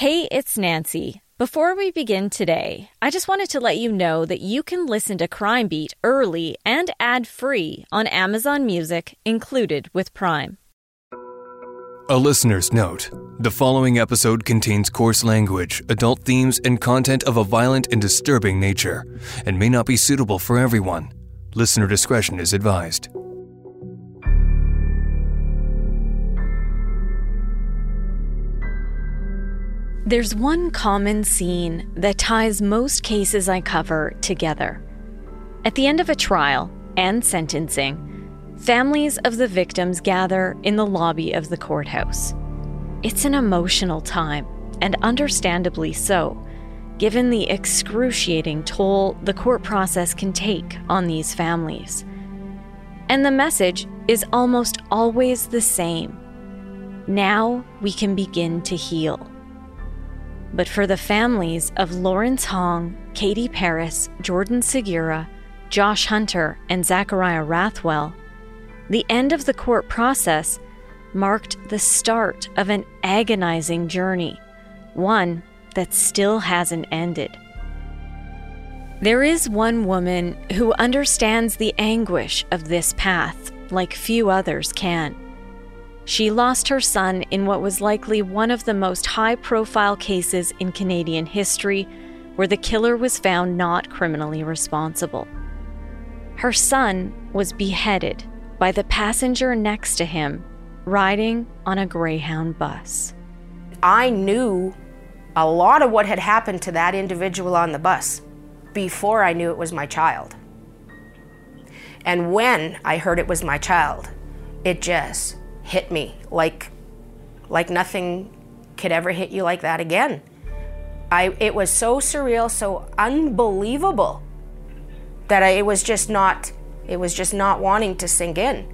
Hey, it's Nancy. Before we begin today, I just wanted to let you know that you can listen to Crime Beat early and ad-free on Amazon Music, included with Prime. A listener's note. The following episode contains coarse language, adult themes, and content of a violent and disturbing nature, and may not be suitable for everyone. Listener discretion is advised. There's one common scene that ties most cases I cover together. At the end of a trial and sentencing, families of the victims gather in the lobby of the courthouse. It's an emotional time, and understandably so, given the excruciating toll the court process can take on these families. And the message is almost always the same. Now we can begin to heal. But for the families of Lawrence Hong, Katie Paris, Jordan Segura, Josh Hunter, and Zachariah Rathwell, the end of the court process marked the start of an agonizing journey, one that still hasn't ended. There is one woman who understands the anguish of this path like few others can. She lost her son in what was likely one of the most high-profile cases in Canadian history, where the killer was found not criminally responsible. Her son was beheaded by the passenger next to him, riding on a Greyhound bus. I knew a lot of what had happened to that individual on the bus before I knew it was my child. And when I heard it was my child, it just hit me like nothing could ever hit you like that again. It was so surreal, so unbelievable that it was just not wanting to sink in.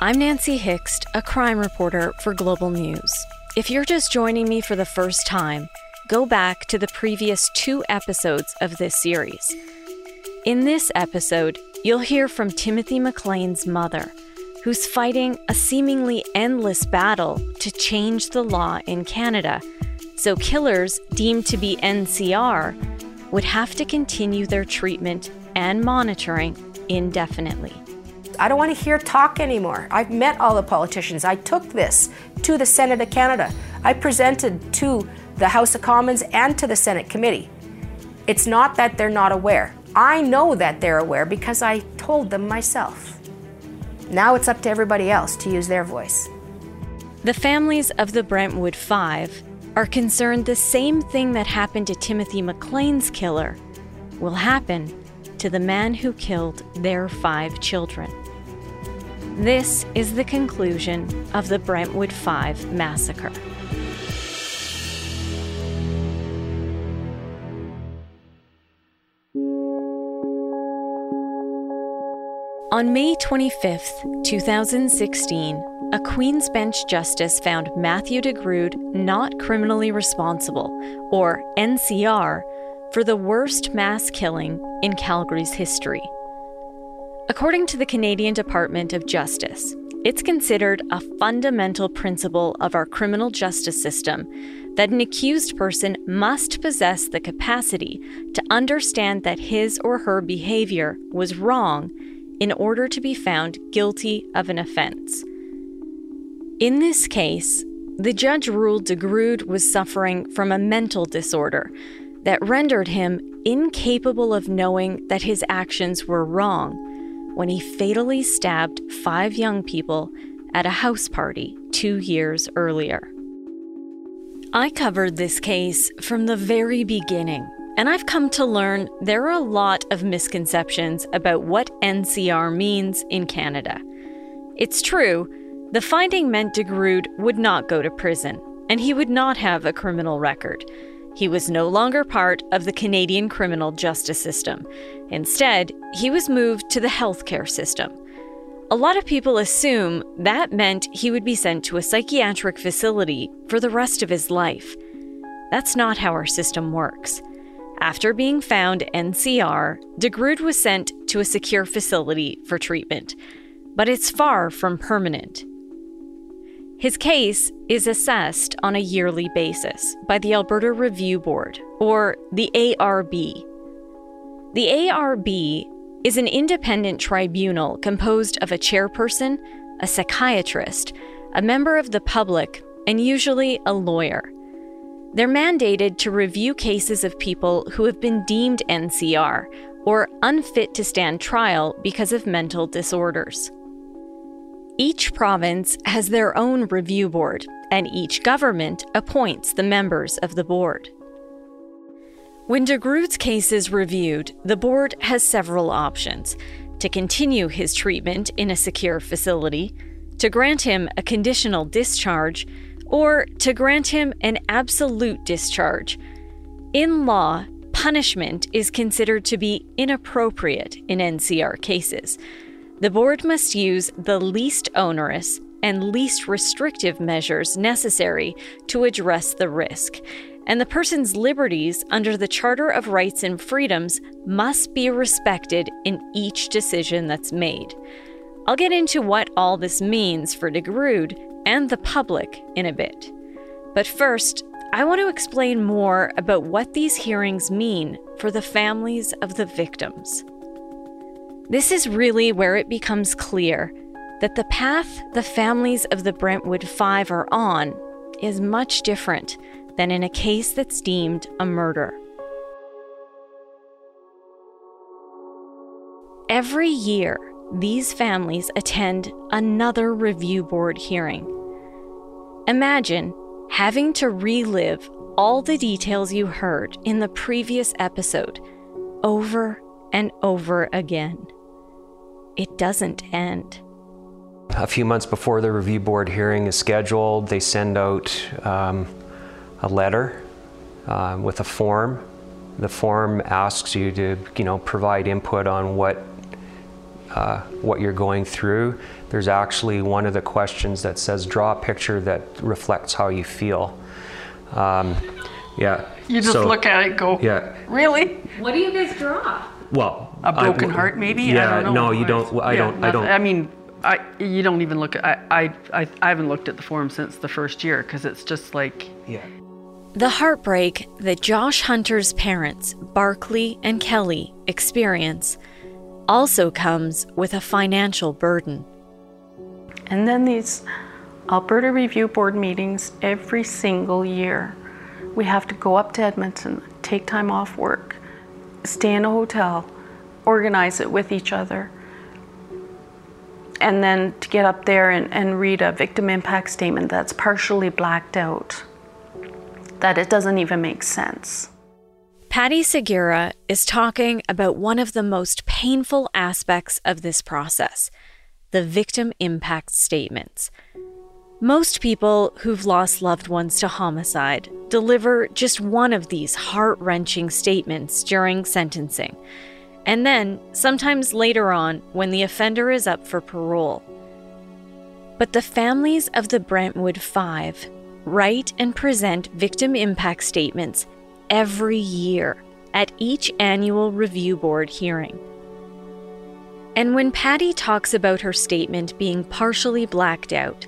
I'm Nancy Hixt, a crime reporter for Global News. If you're just joining me for the first time, go back to the previous two episodes of this series. In this episode, you'll hear from Timothy McLean's mother, who's fighting a seemingly endless battle to change the law in Canada, so killers deemed to be NCR would have to continue their treatment and monitoring indefinitely. I don't want to hear talk anymore. I've met all the politicians. I took this to the Senate of Canada. I presented to the House of Commons and to the Senate Committee. It's not that they're not aware. I know that they're aware because I told them myself. Now it's up to everybody else to use their voice. The families of the Brentwood Five are concerned the same thing that happened to Timothy McLean's killer will happen to the man who killed their five children. This is the conclusion of the Brentwood Five massacre. On May 25th, 2016, a Queen's Bench justice found Matthew de Grood not criminally responsible, or NCR, for the worst mass killing in Calgary's history. According to the Canadian Department of Justice, it's considered a fundamental principle of our criminal justice system that an accused person must possess the capacity to understand that his or her behavior was wrong in order to be found guilty of an offense. In this case, the judge ruled de Grood was suffering from a mental disorder that rendered him incapable of knowing that his actions were wrong when he fatally stabbed five young people at a house party 2 years earlier. I covered this case from the very beginning, and I've come to learn there are a lot of misconceptions about what NCR means in Canada. It's true, the finding meant de Grood would not go to prison, and he would not have a criminal record. He was no longer part of the Canadian criminal justice system. Instead, he was moved to the healthcare system. A lot of people assume that meant he would be sent to a psychiatric facility for the rest of his life. That's not how our system works. After being found NCR, de Grood was sent to a secure facility for treatment, but it's far from permanent. His case is assessed on a yearly basis by the Alberta Review Board, or the ARB. The ARB is an independent tribunal composed of a chairperson, a psychiatrist, a member of the public, and usually a lawyer. They're mandated to review cases of people who have been deemed NCR, or unfit to stand trial because of mental disorders. Each province has their own review board, and each government appoints the members of the board. When de Grood's case is reviewed, the board has several options: to continue his treatment in a secure facility, to grant him a conditional discharge, or to grant him an absolute discharge. In law, punishment is considered to be inappropriate in NCR cases. The board must use the least onerous and least restrictive measures necessary to address the risk, and the person's liberties under the Charter of Rights and Freedoms must be respected in each decision that's made. I'll get into what all this means for de Grood and the public in a bit. But first, I want to explain more about what these hearings mean for the families of the victims. This is really where it becomes clear that the path the families of the Brentwood Five are on is much different than in a case that's deemed a murder. Every year, these families attend another review board hearing. Imagine having to relive all the details you heard in the previous episode over and over again. It doesn't end. A few months before the review board hearing is scheduled, they send out a letter with a form. The form asks you to, provide input on what you're going through. There's actually one of the questions that says, draw a picture that reflects how you feel. Yeah. You just look at it, go, yeah. Really? What do you guys draw? Well, a broken heart, maybe. Yeah. I don't know. No, you don't. You don't even look at. I haven't looked at the form since the first year because it's just like. Yeah. The heartbreak that Josh Hunter's parents, Barkley and Kelly, experience also comes with a financial burden. And then these Alberta Review Board meetings every single year, we have to go up to Edmonton, take time off work, stay in a hotel, organize it with each other, and then to get up there and read a victim impact statement that's partially blacked out, that it doesn't even make sense. Patty Segura is talking about one of the most painful aspects of this process, the victim impact statements. Most people who've lost loved ones to homicide deliver just one of these heart-wrenching statements during sentencing, and then sometimes later on when the offender is up for parole. But the families of the Brentwood Five write and present victim impact statements every year at each annual review board hearing. And when Patty talks about her statement being partially blacked out,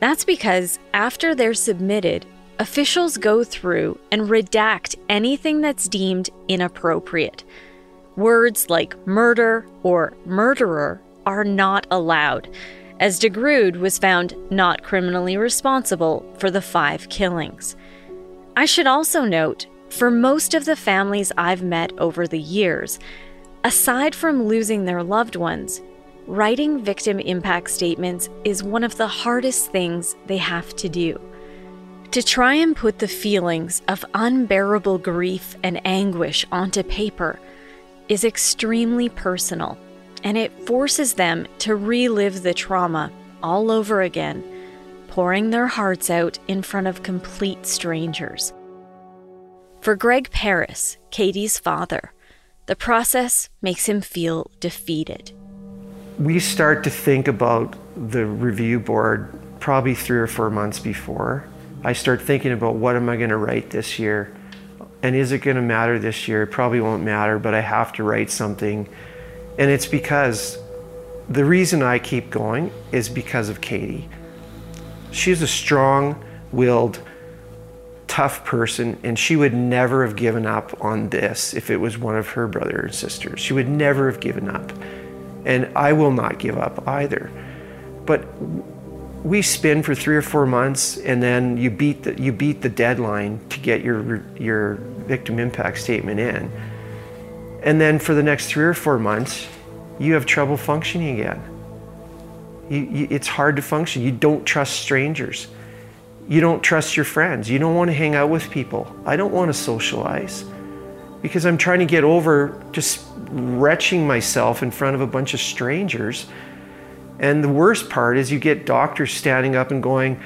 that's because after they're submitted, officials go through and redact anything that's deemed inappropriate. Words like murder or murderer are not allowed, as de Grood was found not criminally responsible for the 5 killings. I should also note, for most of the families I've met over the years, aside from losing their loved ones, writing victim impact statements is one of the hardest things they have to do. To try and put the feelings of unbearable grief and anguish onto paper is extremely personal, and it forces them to relive the trauma all over again, pouring their hearts out in front of complete strangers. For Greg Paris, Katie's father, the process makes him feel defeated. We start to think about the review board probably 3 or 4 months before. I start thinking about what am I going to write this year, and is it going to matter this year? It probably won't matter, but I have to write something. And it's because the reason I keep going is because of Katie. She's a strong-willed, tough person, and she would never have given up on this if it was one of her brother and sisters. She would never have given up. And I will not give up either. But we spin for 3 or 4 months, and then you beat the deadline to get your victim impact statement in. And then for the next 3 or 4 months, you have trouble functioning again. It's hard to function. You don't trust strangers. You don't trust your friends. You don't want to hang out with people. I don't want to socialize because I'm trying to get over just retching myself in front of a bunch of strangers. And the worst part is you get doctors standing up and going,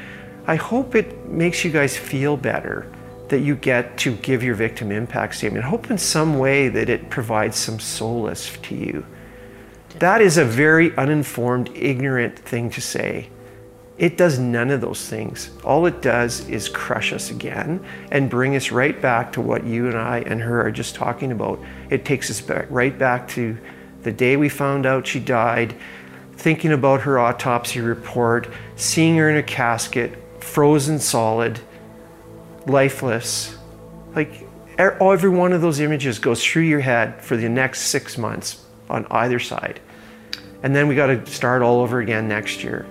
I hope it makes you guys feel better that you get to give your victim impact statement. I hope in some way that it provides some solace to you. That is a very uninformed, ignorant thing to say. It does none of those things. All it does is crush us again and bring us right back to what you and I and her are just talking about. It takes us back, right back to the day we found out she died, thinking about her autopsy report, seeing her in a casket, frozen solid, lifeless. Like every one of those images goes through your head for the next 6 months on either side. And then we got to start all over again next year.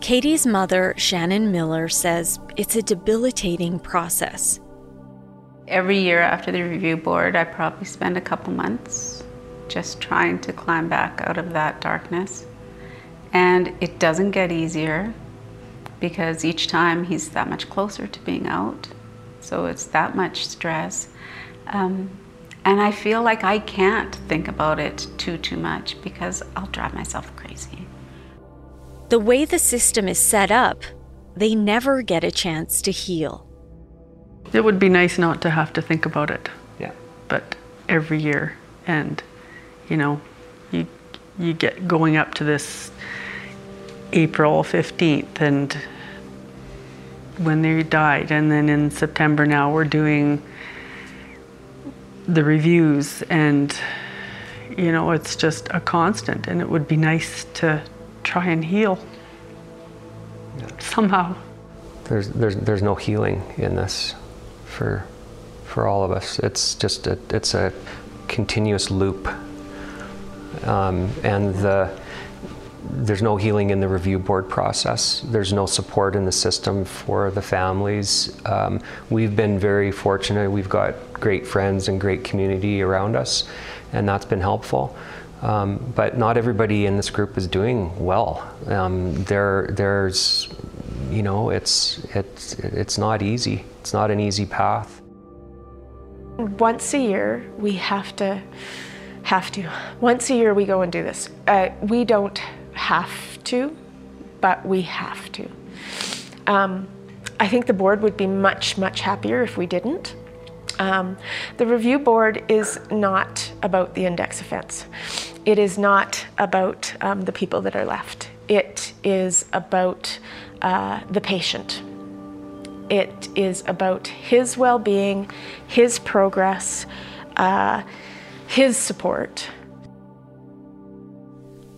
Katie's mother, Shannon Miller, says it's a debilitating process. Every year after the review board, I probably spend a couple months just trying to climb back out of that darkness. And it doesn't get easier because each time he's that much closer to being out. So it's that much stress. And I feel like I can't think about it too much because I'll drive myself crazy. The way the system is set up, they never get a chance to heal. It would be nice not to have to think about it. Yeah. But every year, and you know, you get going up to this April 15th and when they died, and then in September now we're doing the reviews, and you know, it's just a constant, and it would be nice to try and heal somehow. There's no healing in this for all of us. It's just it's a continuous loop, and there's no healing in the review board process. There's no support in the system for the families. We've been very fortunate. We've got great friends and great community around us, and that's been helpful. But not everybody in this group is doing well. There's, you know, it's not easy. It's not an easy path. Once a year, we have to. Once a year, we go and do this. We don't have to, but we have to. I think the board would be much happier if we didn't. The review board is not about the index offense. It is not about the people that are left. It is about the patient. It is about his well-being, his progress, his support.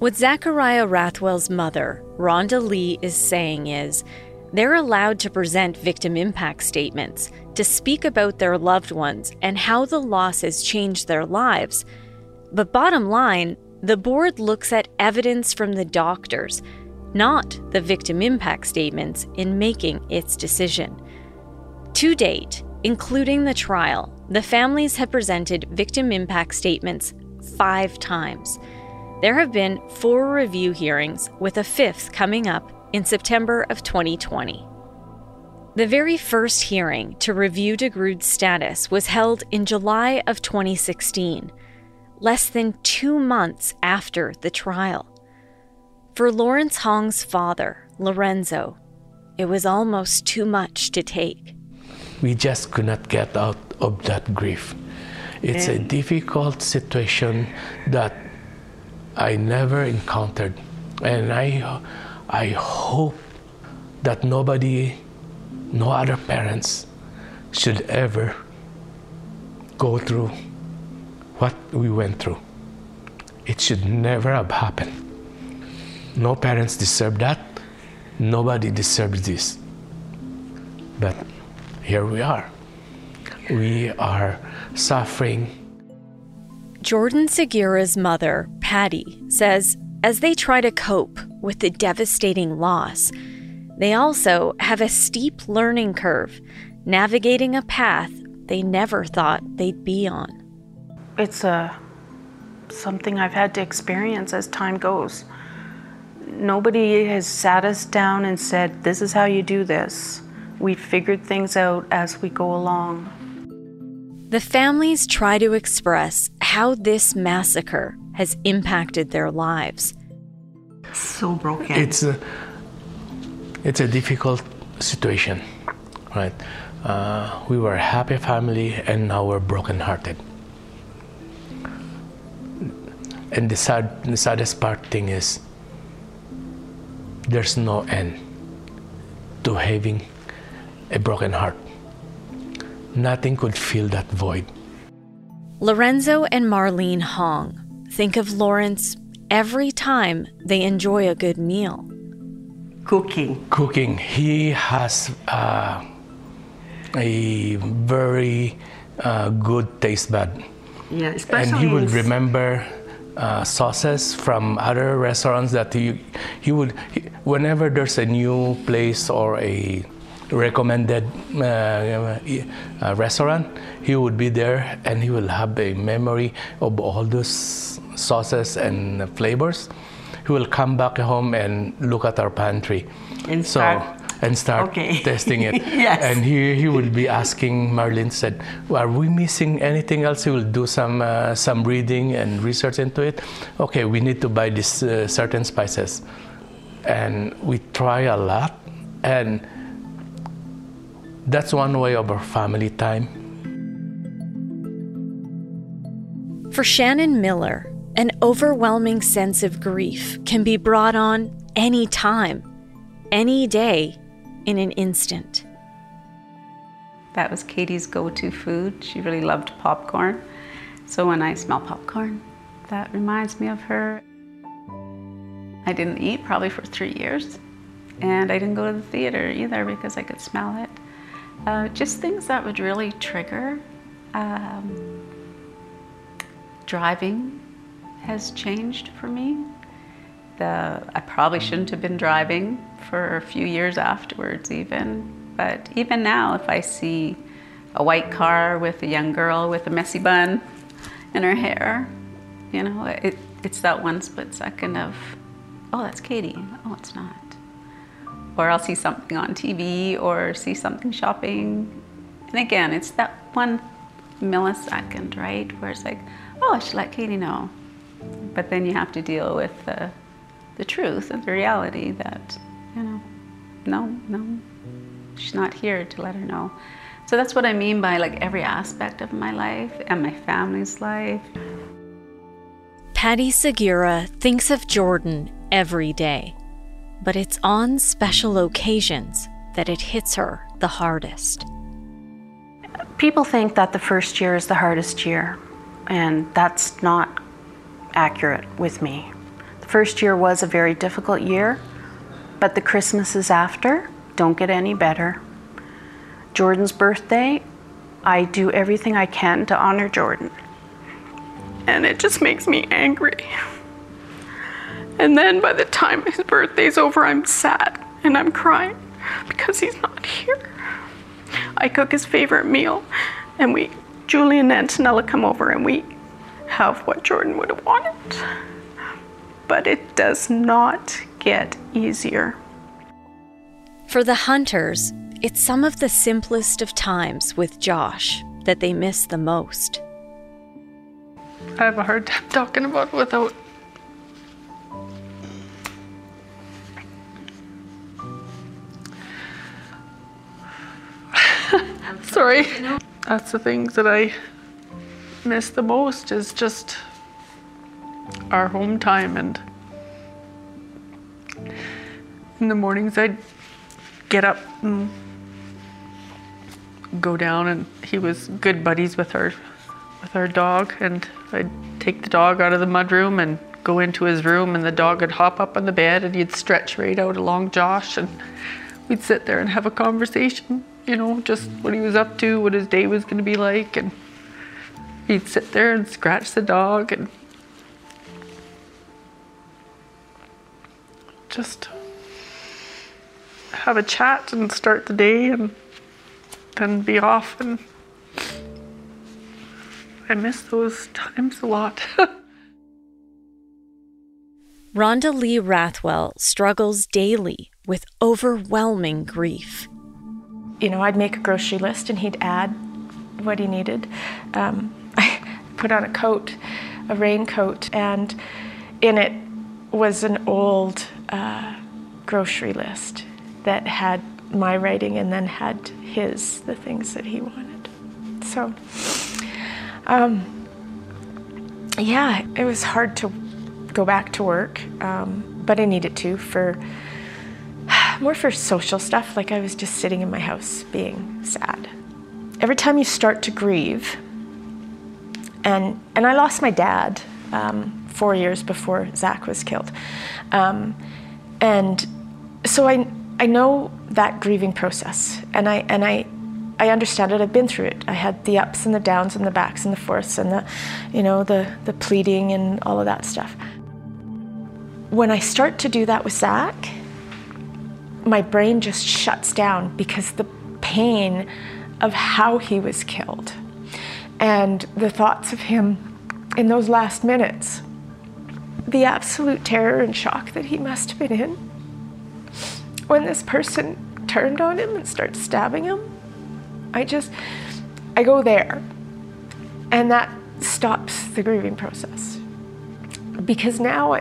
What Zachariah Rathwell's mother, Rhonda Lee, is saying is they're allowed to present victim impact statements, to speak about their loved ones and how the loss has changed their lives. But bottom line, the board looks at evidence from the doctors, not the victim impact statements, in making its decision. To date, including the trial, the families have presented victim impact statements 5 times. There have been 4 review hearings, with a 5th coming up in September of 2020. The very first hearing to review de Grood's status was held in July of 2016, less than 2 months after the trial. For Lawrence Hong's father, Lorenzo, it was almost too much to take. We just could not get out of that grief. It's a difficult situation that I never encountered. And I hope that no other parents should ever go through what we went through. It should never have happened. No parents deserve that. Nobody deserved this. But here we are. We are suffering. Jordan Segura's mother, Patty, says as they try to cope with the devastating loss, they also have a steep learning curve, navigating a path they never thought they'd be on. It's something I've had to experience as time goes. Nobody has sat us down and said, this is how you do this. We figured things out as we go along. The families try to express how this massacre has impacted their lives. So broken. It's a difficult situation, right? We were a happy family, and now we're brokenhearted. And the saddest part thing is there's no end to having a broken heart. Nothing could fill that void. Lorenzo and Marlene Hong think of Lawrence every time they enjoy a good meal. Cooking. He has a very good taste bud. Yeah, especially. And he would remember sauces from other restaurants that he would, whenever there's a new place or a recommended restaurant, he would be there and he will have a memory of all those sauces and flavors. He will come back home and look at our pantry and start testing it. Yes. And he will be asking, Marlene said, are we missing anything else? He will do some reading and research into it. Okay, we need to buy these certain spices. And we try a lot, and that's one way of our family time. For Shannon Miller, an overwhelming sense of grief can be brought on any time, any day, in an instant. That was Katie's go-to food. She really loved popcorn. So when I smell popcorn, that reminds me of her. I didn't eat probably for 3 years, and I didn't go to the theater either because I could smell it. Just things that would really trigger. Driving has changed for me. I probably shouldn't have been driving for a few years afterwards even, but even now if I see a white car with a young girl with a messy bun in her hair, you know, it's that one split second of, oh, that's Katie, oh, it's not. Or I'll see something on TV or see something shopping. And again, it's that one millisecond, right? Where it's like, oh, I should let Katie know. But then you have to deal with the truth and the reality that, you know, no, she's not here to let her know. So that's what I mean by like every aspect of my life and my family's life. Patty Segura thinks of Jordan every day. But it's on special occasions that it hits her the hardest. People think that the first year is the hardest year, and that's not accurate with me. The first year was a very difficult year, but the Christmases after don't get any better. Jordan's birthday, I do everything I can to honor Jordan, and it just makes me angry. And then by the time his birthday's over, I'm sad and I'm crying because he's not here. I cook his favorite meal, and Julie and Antonella come over and we have what Jordan would have wanted. But it does not get easier. For the Hunters, it's some of the simplest of times with Josh that they miss the most. I have a hard time talking about without sorry. That's the things that I miss the most is just our home time, and in the mornings I'd get up and go down, and he was good buddies with our dog, and I'd take the dog out of the mudroom and go into his room and the dog would hop up on the bed and he'd stretch right out along Josh and we'd sit there and have a conversation, you know, just what he was up to, what his day was going to be like, and he'd sit there and scratch the dog and just have a chat and start the day and then be off. And I miss those times a lot. Rhonda Lee Rathwell struggles daily with overwhelming grief. You know, I'd make a grocery list and he'd add what he needed. I put on a coat, a raincoat, and in it was an old grocery list that had my writing and then had his, the things that he wanted. So, yeah, it was hard to go back to work, but I needed to for more for social stuff. Like I was just sitting in my house being sad. Every time you start to grieve, and I lost my dad 4 years before Zach was killed, and so I know that grieving process, and I understand it. I've been through it. I had the ups and the downs and the backs and the forths and the, you know, the pleading and all of that stuff. When I start to do that with Zach, my brain just shuts down because the pain of how he was killed and the thoughts of him in those last minutes, the absolute terror and shock that he must have been in when this person turned on him and started stabbing him. I go there, and that stops the grieving process, because now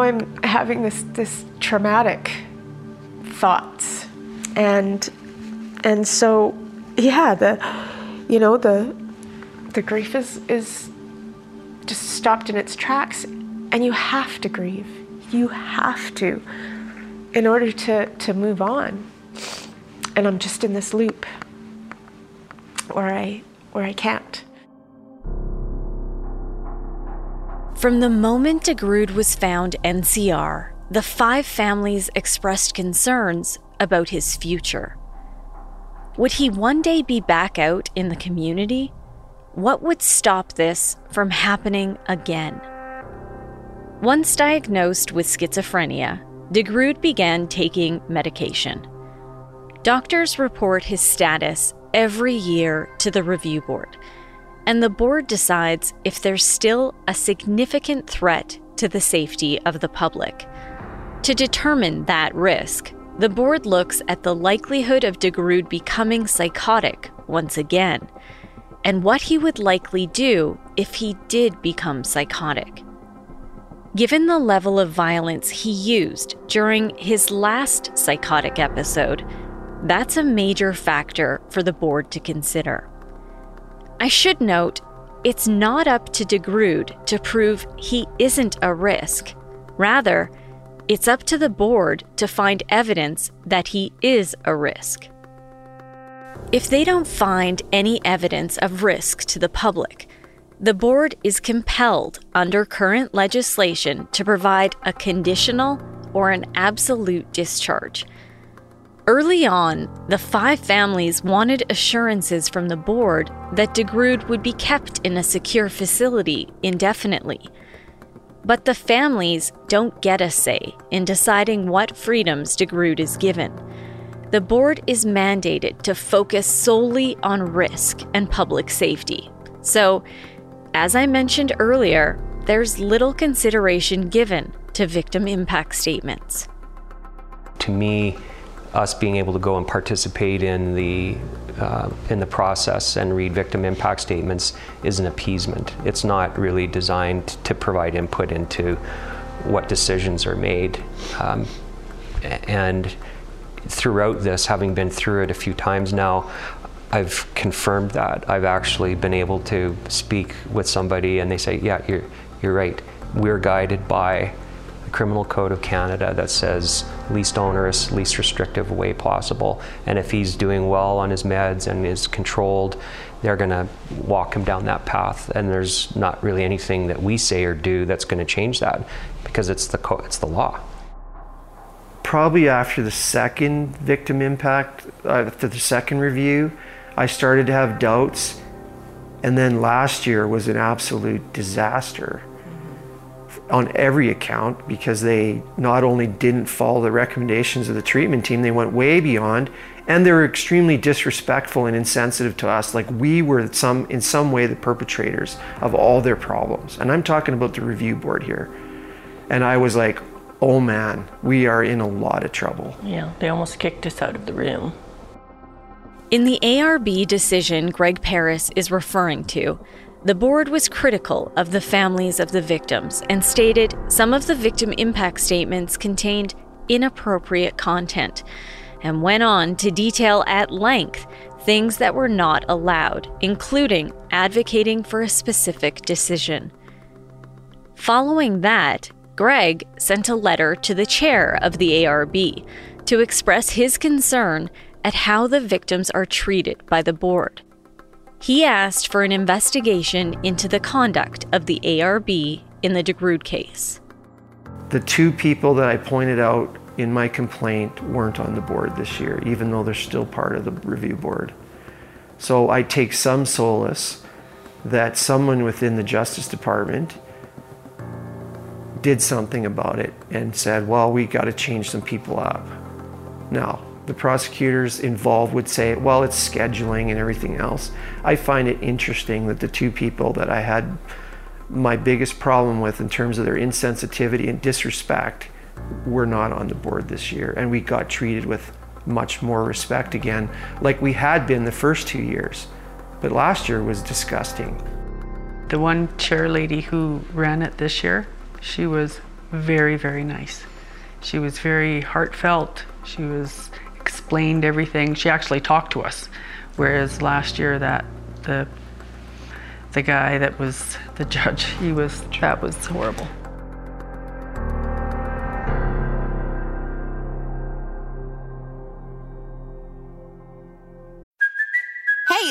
I'm having this traumatic thoughts, and so yeah, the grief is just stopped in its tracks, and you have to grieve, you have to, in order to move on. And I'm just in this loop where I can't. From the moment de Grood was found NCR, the five families expressed concerns about his future. Would he one day be back out in the community? What would stop this from happening again? Once diagnosed with schizophrenia, de Grood began taking medication. Doctors report his status every year to the review board, and the board decides if there's still a significant threat to the safety of the public. To determine that risk, the board looks at the likelihood of de Grood becoming psychotic once again, and what he would likely do if he did become psychotic. Given the level of violence he used during his last psychotic episode, that's a major factor for the board to consider. I should note, it's not up to de Grood to prove he isn't a risk. Rather, it's up to the board to find evidence that he is a risk. If they don't find any evidence of risk to the public, the board is compelled under current legislation to provide a conditional or an absolute discharge. Early on, the five families wanted assurances from the board that de Grood would be kept in a secure facility indefinitely. But the families don't get a say in deciding what freedoms de Grood is given. The board is mandated to focus solely on risk and public safety. So, as I mentioned earlier, there's little consideration given to victim impact statements. To me, us being able to go and participate in the process and read victim impact statements is an appeasement. It's not really designed to provide input into what decisions are made. And throughout this, having been through it a few times now, I've confirmed that. I've actually been able to speak with somebody and they say, yeah, you're right. We're guided by the Criminal Code of Canada that says least onerous, least restrictive way possible. And if he's doing well on his meds and is controlled, they're going to walk him down that path. And there's not really anything that we say or do that's going to change that, because it's the law. Probably after the second victim impact, after the second review, I started to have doubts. And then last year was an absolute disaster on every account, because they not only didn't follow the recommendations of the treatment team, they went way beyond, and they were extremely disrespectful and insensitive to us, like we were in some way the perpetrators of all their problems. And I'm talking about the review board here. And I was like, oh man, we are in a lot of trouble. Yeah, they almost kicked us out of the room. In the ARB decision Greg Paris is referring to, the board was critical of the families of the victims and stated some of the victim impact statements contained inappropriate content, and went on to detail at length things that were not allowed, including advocating for a specific decision. Following that, Greg sent a letter to the chair of the ARB to express his concern at how the victims are treated by the board. He asked for an investigation into the conduct of the ARB in the de Grood case. The two people that I pointed out in my complaint weren't on the board this year, even though they're still part of the review board. So I take some solace that someone within the Justice Department did something about it and said, well, we got to change some people up. Now, the prosecutors involved would say, well, it's scheduling and everything else. I find it interesting that the two people that I had my biggest problem with in terms of their insensitivity and disrespect were not on the board this year, and we got treated with much more respect again, like we had been the first 2 years. But last year was disgusting. The one chair lady who ran it this year, she was very, very nice. She was very heartfelt. She was explained everything. She actually talked to us, whereas last year that the guy that was the judge, that was horrible. Hey,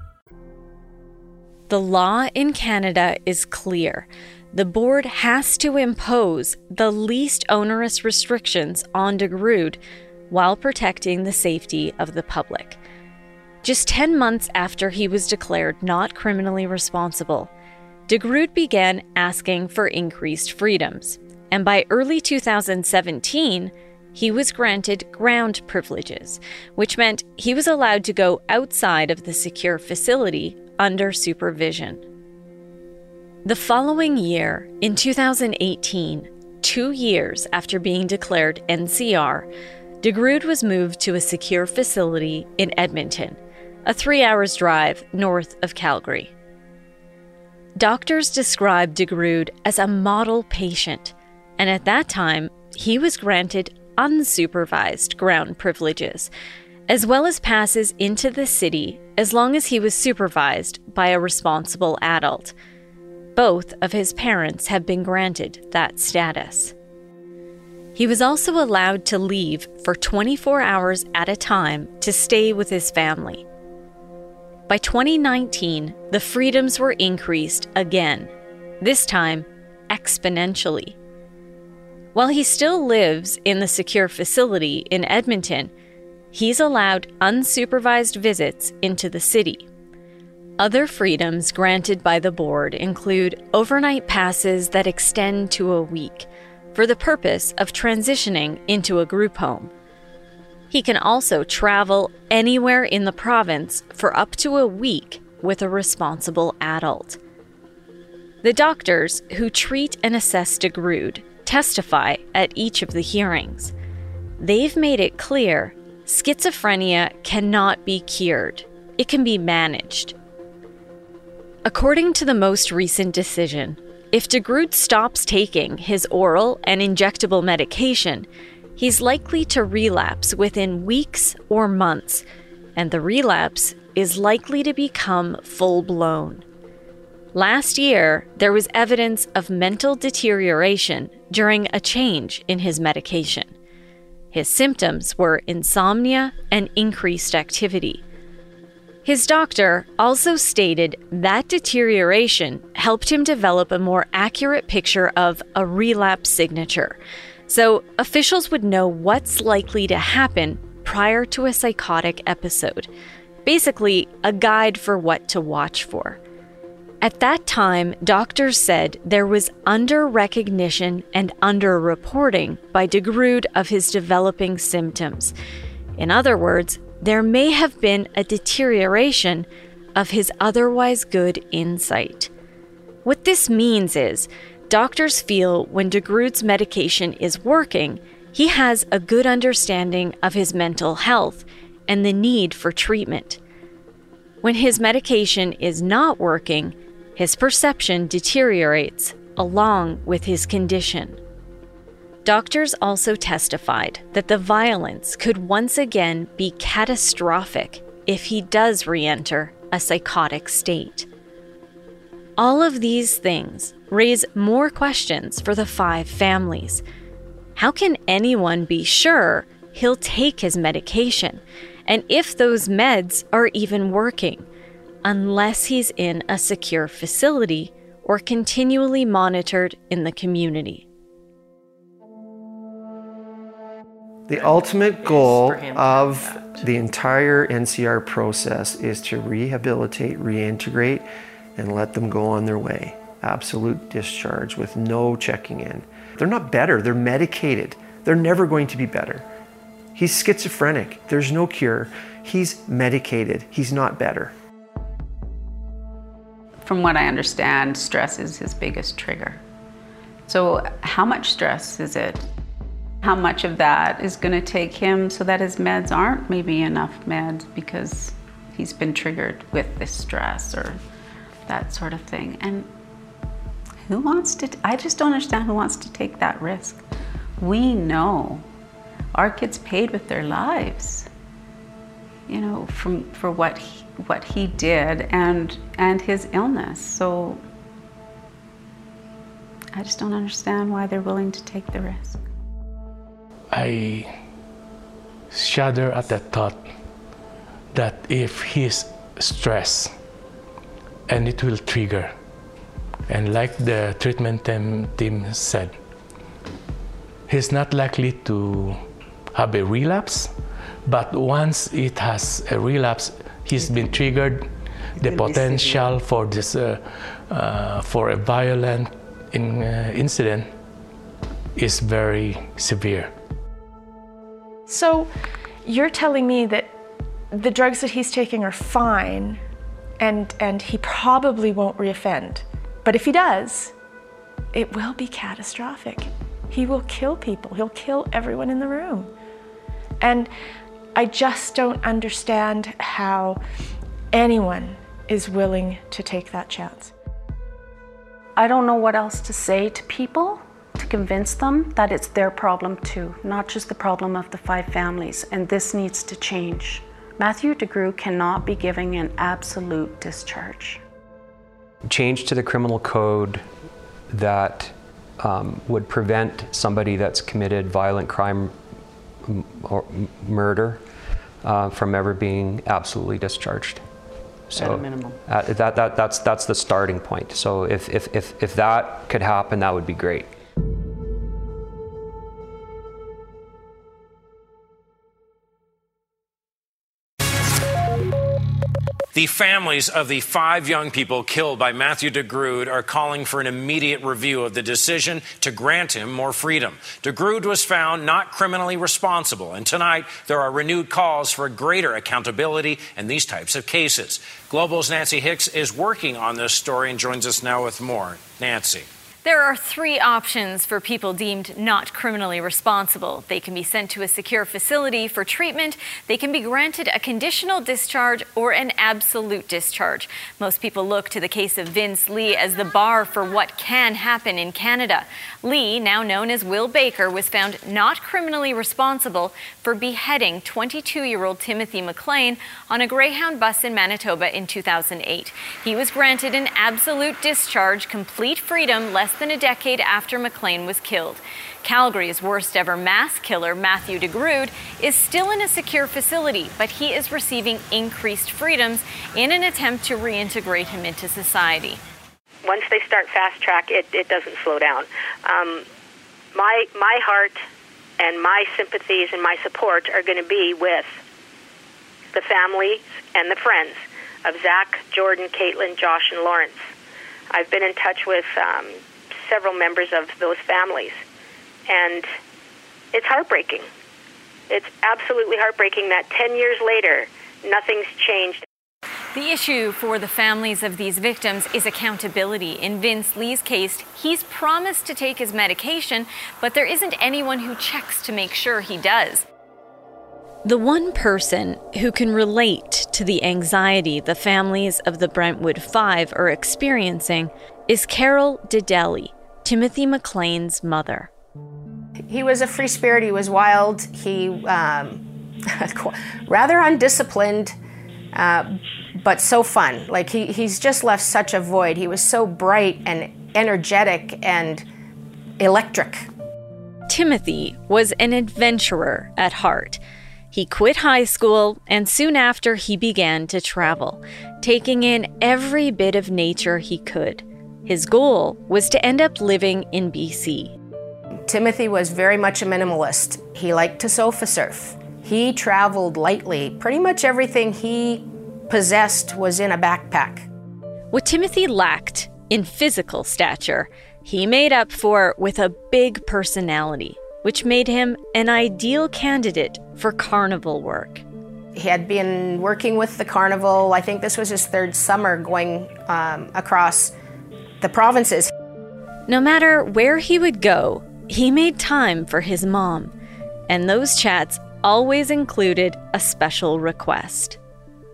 The law in Canada is clear. The board has to impose the least onerous restrictions on de Grood while protecting the safety of the public. Just 10 months after he was declared not criminally responsible, de Grood began asking for increased freedoms, and by early 2017, he was granted ground privileges, which meant he was allowed to go outside of the secure facility under supervision. The following year, in 2018, 2 years after being declared NCR, de Grood was moved to a secure facility in Edmonton, a 3 hours drive north of Calgary. Doctors described de Grood as a model patient, and at that time, he was granted unsupervised ground privileges, as well as passes into the city as long as he was supervised by a responsible adult. Both of his parents have been granted that status. He was also allowed to leave for 24 hours at a time to stay with his family. By 2019, the freedoms were increased again, this time exponentially. While he still lives in the secure facility in Edmonton, he's allowed unsupervised visits into the city. Other freedoms granted by the board include overnight passes that extend to a week for the purpose of transitioning into a group home. He can also travel anywhere in the province for up to a week with a responsible adult. The doctors who treat and assess de Grood testify at each of the hearings. They've made it clear schizophrenia cannot be cured. It can be managed. According to the most recent decision, if de Grood stops taking his oral and injectable medication, he's likely to relapse within weeks or months, and the relapse is likely to become full-blown. Last year, there was evidence of mental deterioration during a change in his medication. His symptoms were insomnia and increased activity. His doctor also stated that deterioration helped him develop a more accurate picture of a relapse signature, so officials would know what's likely to happen prior to a psychotic episode, basically a guide for what to watch for. At that time, doctors said there was under-recognition and under-reporting by de Grood of his developing symptoms. In other words, there may have been a deterioration of his otherwise good insight. What this means is, doctors feel when de Grood's medication is working, he has a good understanding of his mental health and the need for treatment. When his medication is not working, his perception deteriorates along with his condition. Doctors also testified that the violence could once again be catastrophic if he does re-enter a psychotic state. All of these things raise more questions for the five families. How can anyone be sure he'll take his medication, and if those meds are even working, unless he's in a secure facility or continually monitored in the community? The ultimate goal of the entire NCR process is to rehabilitate, reintegrate, and let them go on their way. Absolute discharge with no checking in. They're not better, they're medicated. They're never going to be better. He's schizophrenic, there's no cure. He's medicated, he's not better. From what I understand, stress is his biggest trigger. So how much stress is it? How much of that is going to take him so that his meds aren't maybe enough meds because he's been triggered with this stress or that sort of thing? And who wants to, I just don't understand who wants to take that risk. We know our kids paid with their lives, you know, for what he did and his illness. So I just don't understand why they're willing to take the risk. I shudder at the thought that if he's stressed and it will trigger, and like the treatment team said, he's not likely to have a relapse, but once it has a relapse, he's been triggered, the potential for this for a violent incident is very severe. So you're telling me that the drugs that he's taking are fine and he probably won't reoffend. But if he does, it will be catastrophic. He will kill people. He'll kill everyone in the room. And I just don't understand how anyone is willing to take that chance. I don't know what else to say to people to convince them that it's their problem too, not just the problem of the five families, and this needs to change. Matthew de Grood cannot be giving an absolute discharge. Change to the criminal code that would prevent somebody that's committed violent crime or murder from ever being absolutely discharged. So at a minimum. That's the starting point. So if that could happen, that would be great. The families of the five young people killed by Matthew de Grood are calling for an immediate review of the decision to grant him more freedom. De Grood was found not criminally responsible, and tonight there are renewed calls for greater accountability in these types of cases. Global's Nancy Hixt is working on this story and joins us now with more. Nancy. There are three options for people deemed not criminally responsible. They can be sent to a secure facility for treatment, they can be granted a conditional discharge, or an absolute discharge. Most people look to the case of Vince Lee as the bar for what can happen in Canada. Lee, now known as Will Baker, was found not criminally responsible for beheading 22-year-old Timothy McLean on a Greyhound bus in Manitoba in 2008. He was granted an absolute discharge, complete freedom, less than a decade after McLean was killed. Calgary's worst ever mass killer, Matthew de Grood, is still in a secure facility, but he is receiving increased freedoms in an attempt to reintegrate him into society. Once they start fast track, it doesn't slow down. My heart and my sympathies and my support are going to be with the family and the friends of Zach, Jordan, Caitlin, Josh, and Lawrence. I've been in touch with several members of those families, and it's heartbreaking. It's absolutely heartbreaking that 10 years later, nothing's changed. The issue for the families of these victims is accountability. In Vince Lee's case, he's promised to take his medication, but there isn't anyone who checks to make sure he does. The one person who can relate to the anxiety the families of the Brentwood Five are experiencing is Carol de Delley, Timothy McLean's mother. He was a free spirit. He was wild. He rather undisciplined, but so fun. Like he's just left such a void. He was so bright and energetic and electric. Timothy was an adventurer at heart. He quit high school, and soon after he began to travel, taking in every bit of nature he could. His goal was to end up living in BC. Timothy was very much a minimalist. He liked to sofa surf. He traveled lightly. Pretty much everything he possessed was in a backpack. What Timothy lacked in physical stature, he made up for with a big personality, which made him an ideal candidate for carnival work. He had been working with the carnival. I think this was his third summer going across the provinces. No matter where he would go, he made time for his mom. And those chats always included a special request.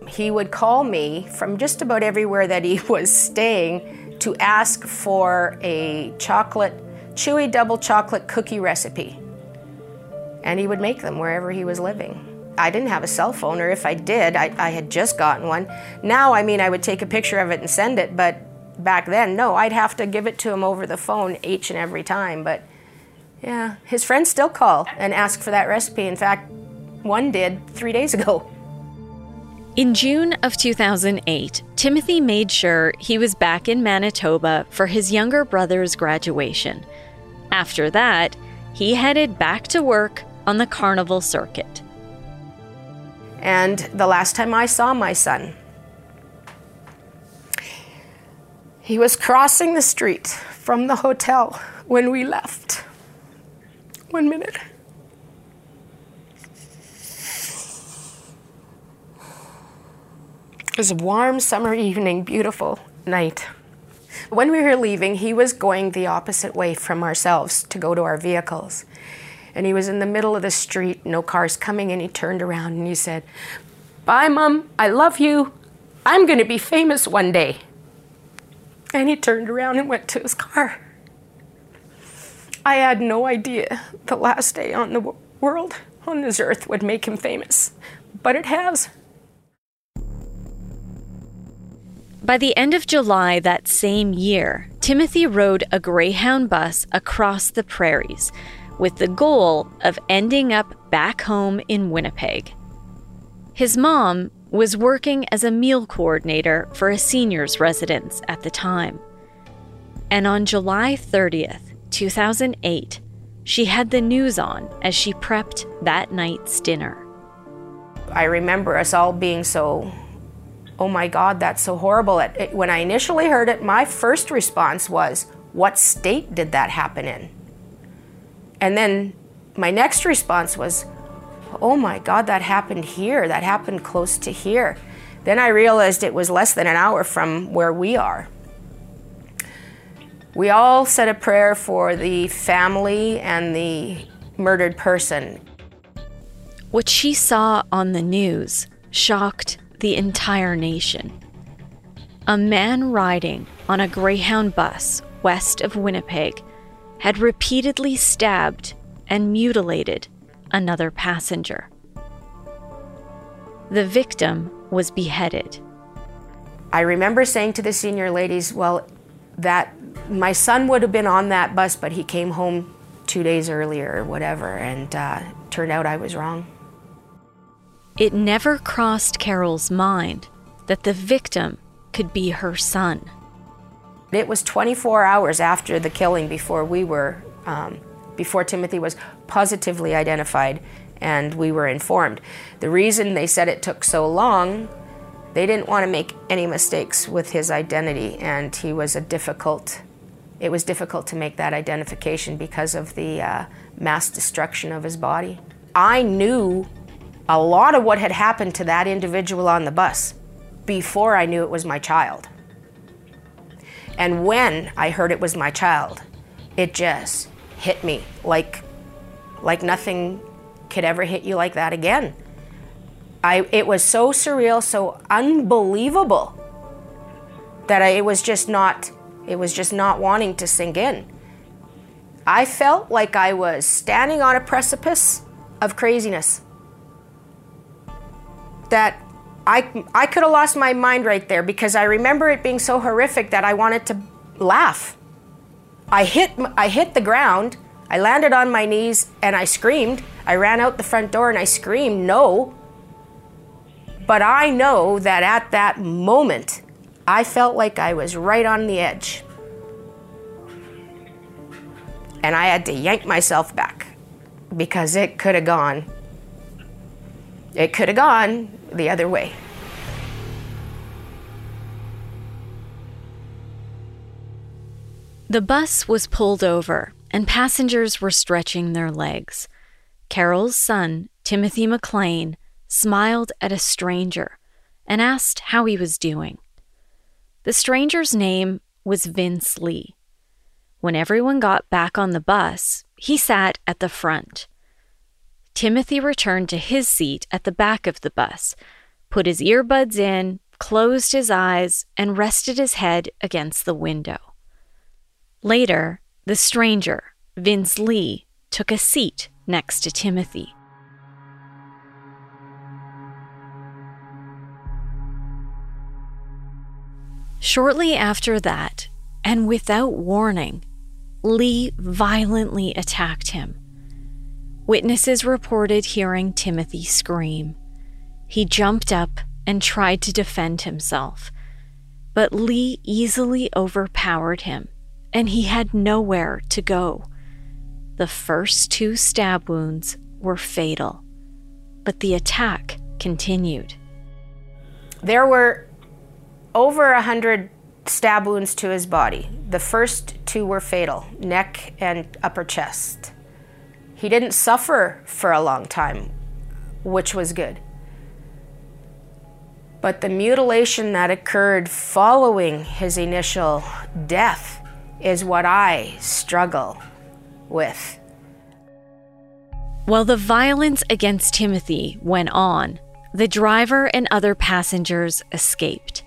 He would call me from just about everywhere that he was staying to ask for a chewy double chocolate cookie recipe. And he would make them wherever he was living. I didn't have a cell phone, or if I did, I had just gotten one. Now, I would take a picture of it and send it, but back then, no, I'd have to give it to him over the phone each and every time. But yeah, his friends still call and ask for that recipe. In fact, one did 3 days ago. In June of 2008, Timothy made sure he was back in Manitoba for his younger brother's graduation. After that, he headed back to work on the carnival circuit. And the last time I saw my son, he was crossing the street from the hotel when we left. 1 minute. It was a warm summer evening, beautiful night. When we were leaving, he was going the opposite way from ourselves to go to our vehicles. And he was in the middle of the street, no cars coming, and he turned around and he said, "Bye, Mom, I love you. I'm going to be famous one day." And he turned around and went to his car. I had no idea the last day on the world, on this earth, would make him famous, but it has. By the end of July that same year, Timothy rode a Greyhound bus across the prairies with the goal of ending up back home in Winnipeg. His mom was working as a meal coordinator for a seniors residence at the time. And on July 30th, 2008, she had the news on as she prepped that night's dinner. I remember us all being so, "Oh my God, that's so horrible." When I initially heard it, my first response was, "What state did that happen in?" And then my next response was, "Oh my God, that happened here. That happened close to here." Then I realized it was less than an hour from where we are. We all said a prayer for the family and the murdered person. What she saw on the news shocked the entire nation. A man riding on a Greyhound bus west of Winnipeg had repeatedly stabbed and mutilated another passenger. The victim was beheaded. I remember saying to the senior ladies, well, that my son would have been on that bus, but he came home 2 days earlier or whatever, and turned out I was wrong. It never crossed Carol's mind that the victim could be her son. It was 24 hours after the killing before we were, before Timothy was positively identified and we were informed. The reason they said it took so long, they didn't want to make any mistakes with his identity, and he was it was difficult to make that identification because of the mass destruction of his body. I knew a lot of what had happened to that individual on the bus before I knew it was my child. And when I heard it was my child, it just hit me like nothing could ever hit you like that again. It was so surreal, so unbelievable that it was just not wanting to sink in. I felt like I was standing on a precipice of craziness. That I could have lost my mind right there, because I remember it being so horrific that I wanted to laugh. I hit the ground, I landed on my knees, and I screamed. I ran out the front door and I screamed, no. But I know that at that moment, I felt like I was right on the edge. And I had to yank myself back, because it could have gone. It could have gone the other way. The bus was pulled over and passengers were stretching their legs. Carol's son, Timothy McLean, smiled at a stranger and asked how he was doing. The stranger's name was Vince Lee. When everyone got back on the bus, he sat at the front. Timothy returned to his seat at the back of the bus, put his earbuds in, closed his eyes, and rested his head against the window. Later, the stranger, Vince Lee, took a seat next to Timothy. Shortly after that, and without warning, Lee violently attacked him. Witnesses reported hearing Timothy scream. He jumped up and tried to defend himself, but Lee easily overpowered him, and he had nowhere to go. The first two stab wounds were fatal, but the attack continued. There were over 100 stab wounds to his body. The first two were fatal, neck and upper chest. He didn't suffer for a long time, which was good. But the mutilation that occurred following his initial death is what I struggle with. While the violence against Timothy went on, the driver and other passengers escaped.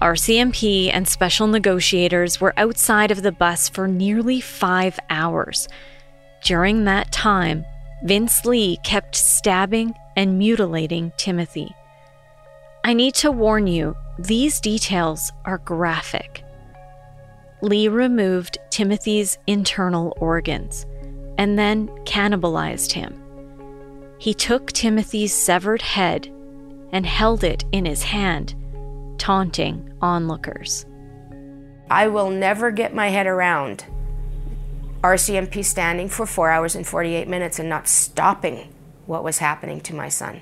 RCMP and special negotiators were outside of the bus for nearly 5 hours. During that time, Vince Lee kept stabbing and mutilating Timothy. I need to warn you, these details are graphic. Lee removed Timothy's internal organs and then cannibalized him. He took Timothy's severed head and held it in his hand, taunting onlookers. I will never get my head around RCMP standing for 4 hours and 48 minutes and not stopping what was happening to my son.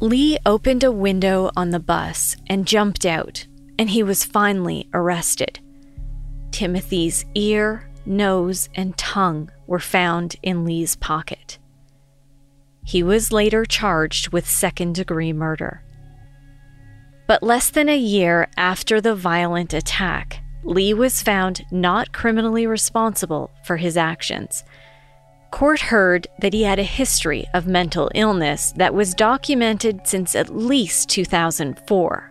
Lee opened a window on the bus and jumped out, and he was finally arrested. Timothy's ear, nose, and tongue were found in Lee's pocket. He was later charged with second-degree murder. But less than a year after the violent attack, Lee was found not criminally responsible for his actions. Court heard that he had a history of mental illness that was documented since at least 2004.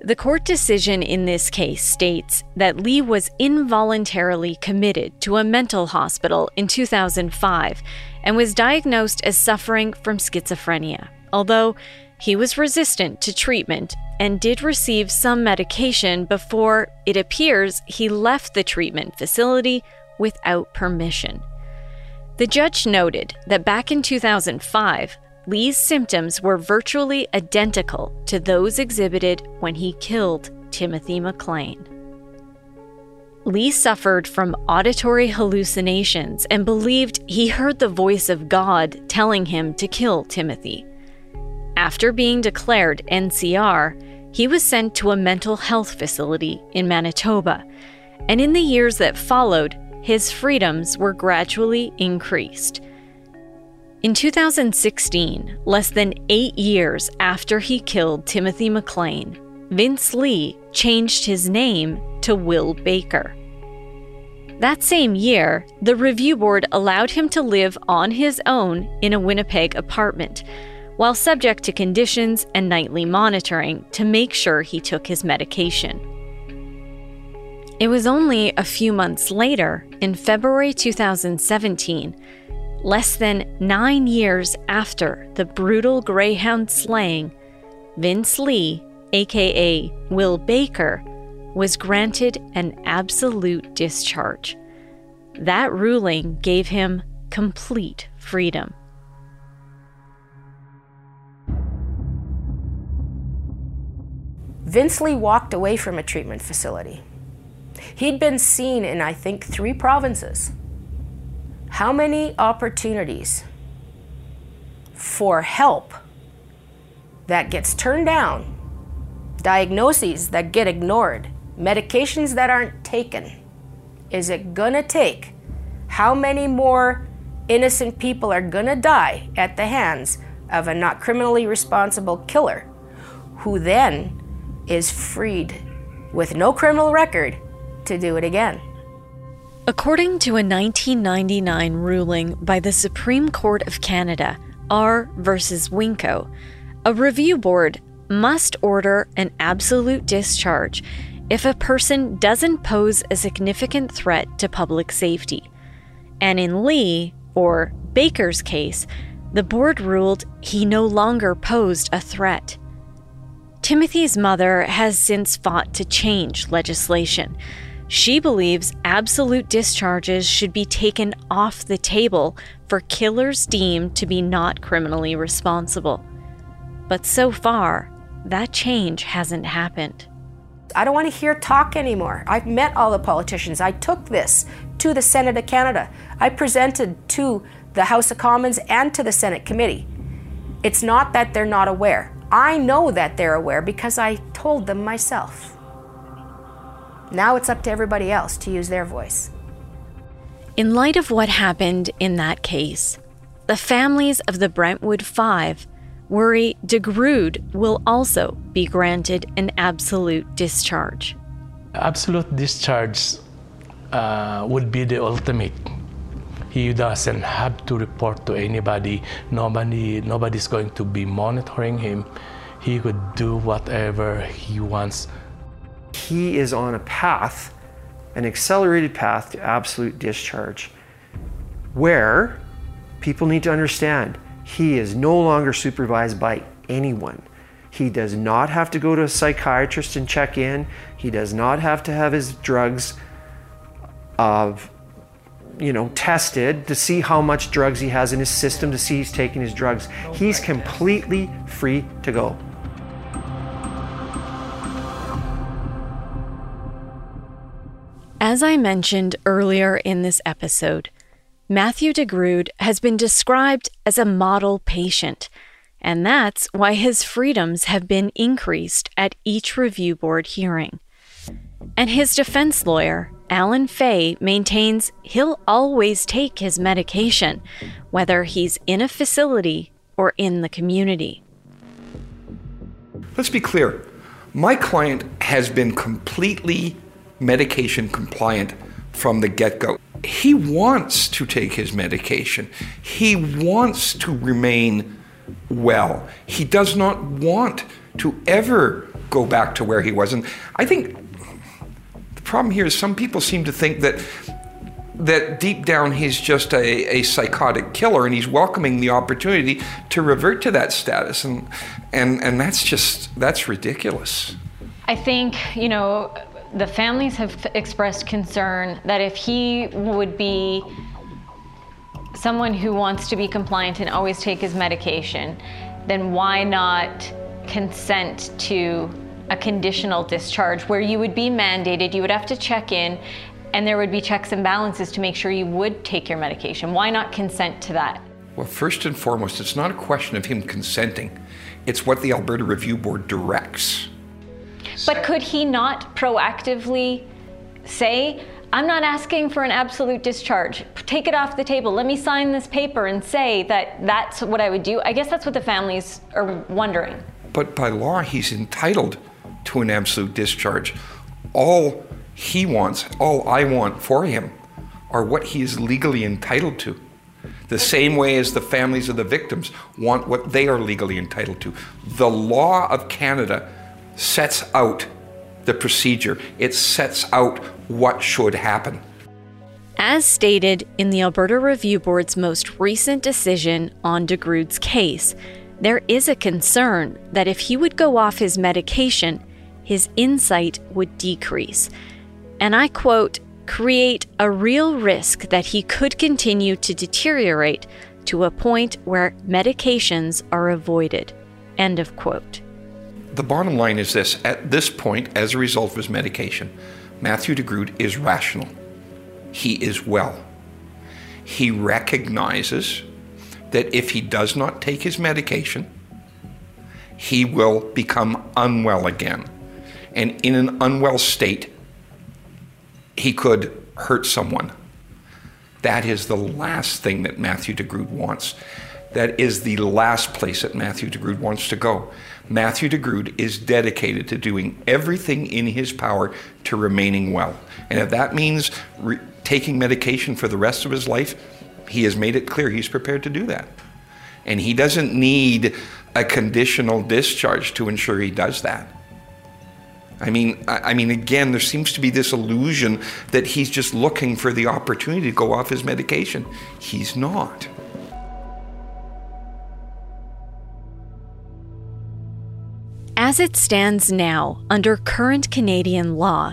The court decision in this case states that Lee was involuntarily committed to a mental hospital in 2005 and was diagnosed as suffering from schizophrenia, although he was resistant to treatment and did receive some medication before, it appears, he left the treatment facility without permission. The judge noted that back in 2005, Lee's symptoms were virtually identical to those exhibited when he killed Timothy McLean. Lee suffered from auditory hallucinations and believed he heard the voice of God telling him to kill Timothy. After being declared NCR, he was sent to a mental health facility in Manitoba, and in the years that followed, his freedoms were gradually increased. In 2016, less than 8 years after he killed Timothy McLean, Vince Lee changed his name to Will Baker. That same year, the review board allowed him to live on his own in a Winnipeg apartment, while subject to conditions and nightly monitoring to make sure he took his medication. It was only a few months later, in February 2017, less than 9 years after the brutal Greyhound slaying, Vince Lee, aka Will Baker, was granted an absolute discharge. That ruling gave him complete freedom. Vince Lee walked away from a treatment facility. He'd been seen in, I think, 3 provinces. How many opportunities for help that gets turned down, diagnoses that get ignored, medications that aren't taken? Is it gonna take? How many more innocent people are gonna die at the hands of a not criminally responsible killer who then is freed with no criminal record to do it again? According to a 1999 ruling by the Supreme Court of Canada, R. versus Winko, a review board must order an absolute discharge if a person doesn't pose a significant threat to public safety. And in Lee, or Baker's case, the board ruled he no longer posed a threat. Timothy's mother has since fought to change legislation. She believes absolute discharges should be taken off the table for killers deemed to be not criminally responsible. But so far, that change hasn't happened. I don't want to hear talk anymore. I've met all the politicians. I took this to the Senate of Canada. I presented to the House of Commons and to the Senate Committee. It's not that they're not aware. I know that they're aware because I told them myself. Now it's up to everybody else to use their voice. In light of what happened in that case, the families of the Brentwood Five worry de Grood will also be granted an absolute discharge. Absolute discharge would be the ultimate. He doesn't have to report to anybody. Nobody's going to be monitoring him. He could do whatever he wants. He is on a path, an accelerated path to absolute discharge, where people need to understand he is no longer supervised by anyone. He does not have to go to a psychiatrist and check in. He does not have to have his drugs tested to see how much drugs he has in his system, to see he's taking his drugs. He's completely free to go. As I mentioned earlier in this episode, Matthew de Grood has been described as a model patient, and that's why his freedoms have been increased at each review board hearing. And his defense lawyer, Alan Fay, maintains he'll always take his medication, whether he's in a facility or in the community. Let's be clear. My client has been completely medication compliant from the get-go. He wants to take his medication. He wants to remain well. He does not want to ever go back to where he was. And I think the problem here is some people seem to think that deep down he's just a psychotic killer and he's welcoming the opportunity to revert to that status. And that's ridiculous. I think, the families have expressed concern that if he would be someone who wants to be compliant and always take his medication, then why not consent to a conditional discharge where you would be mandated, you would have to check in, and there would be checks and balances to make sure you would take your medication. Why not consent to that? Well, first and foremost, it's not a question of him consenting. It's what the Alberta Review Board directs. But could he not proactively say, I'm not asking for an absolute discharge. Take it off the table. Let me sign this paper and say that that's what I would do. I guess that's what the families are wondering. But by law, he's entitled to an absolute discharge. All he wants, all I want for him, are what he is legally entitled to. The same way as the families of the victims want what they are legally entitled to. The law of Canada sets out the procedure. It sets out what should happen. As stated in the Alberta Review Board's most recent decision on de Grood's case, there is a concern that if he would go off his medication, his insight would decrease. And I quote, create a real risk that he could continue to deteriorate to a point where medications are avoided. End of quote. The bottom line is this, at this point, as a result of his medication, Matthew de Grood is rational. He is well. He recognizes that if he does not take his medication, he will become unwell again. And in an unwell state, he could hurt someone. That is the last thing that Matthew de Grood wants. That is the last place that Matthew de Grood wants to go. Matthew de Grood is dedicated to doing everything in his power to remaining well. And if that means taking medication for the rest of his life, he has made it clear he's prepared to do that. And he doesn't need a conditional discharge to ensure he does that. I mean, again, there seems to be this illusion that he's just looking for the opportunity to go off his medication. He's not. As it stands now, under current Canadian law,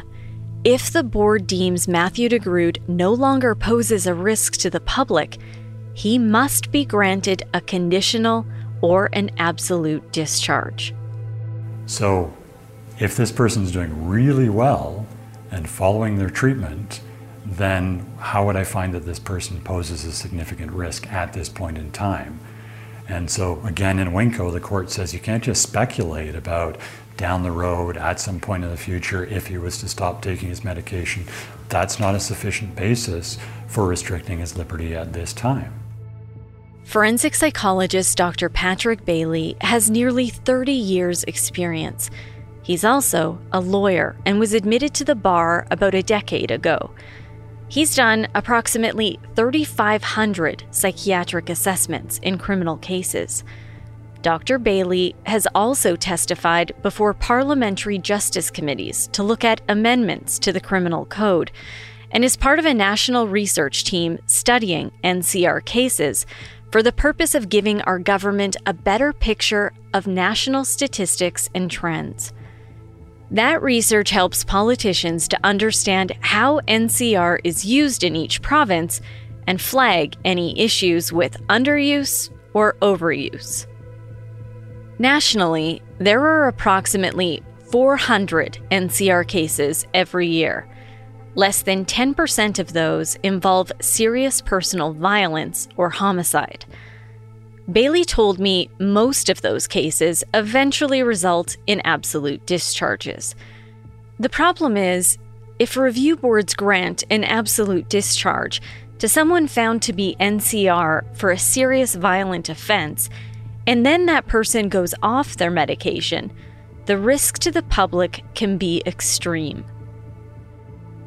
if the board deems Matthew de Grood no longer poses a risk to the public, he must be granted a conditional or an absolute discharge. So, if this person's doing really well and following their treatment, then how would I find that this person poses a significant risk at this point in time? And so, again, in Winko, the court says you can't just speculate about down the road, at some point in the future, if he was to stop taking his medication. That's not a sufficient basis for restricting his liberty at this time. Forensic psychologist Dr. Patrick Bailey has nearly 30 years' experience. He's also a lawyer and was admitted to the bar about a decade ago. He's done approximately 3,500 psychiatric assessments in criminal cases. Dr. Bailey has also testified before parliamentary justice committees to look at amendments to the criminal code, and is part of a national research team studying NCR cases for the purpose of giving our government a better picture of national statistics and trends. That research helps politicians to understand how NCR is used in each province and flag any issues with underuse or overuse. Nationally, there are approximately 400 NCR cases every year. Less than 10% of those involve serious personal violence or homicide. Bailey told me most of those cases eventually result in absolute discharges. The problem is, if review boards grant an absolute discharge to someone found to be NCR for a serious violent offense, and then that person goes off their medication, the risk to the public can be extreme.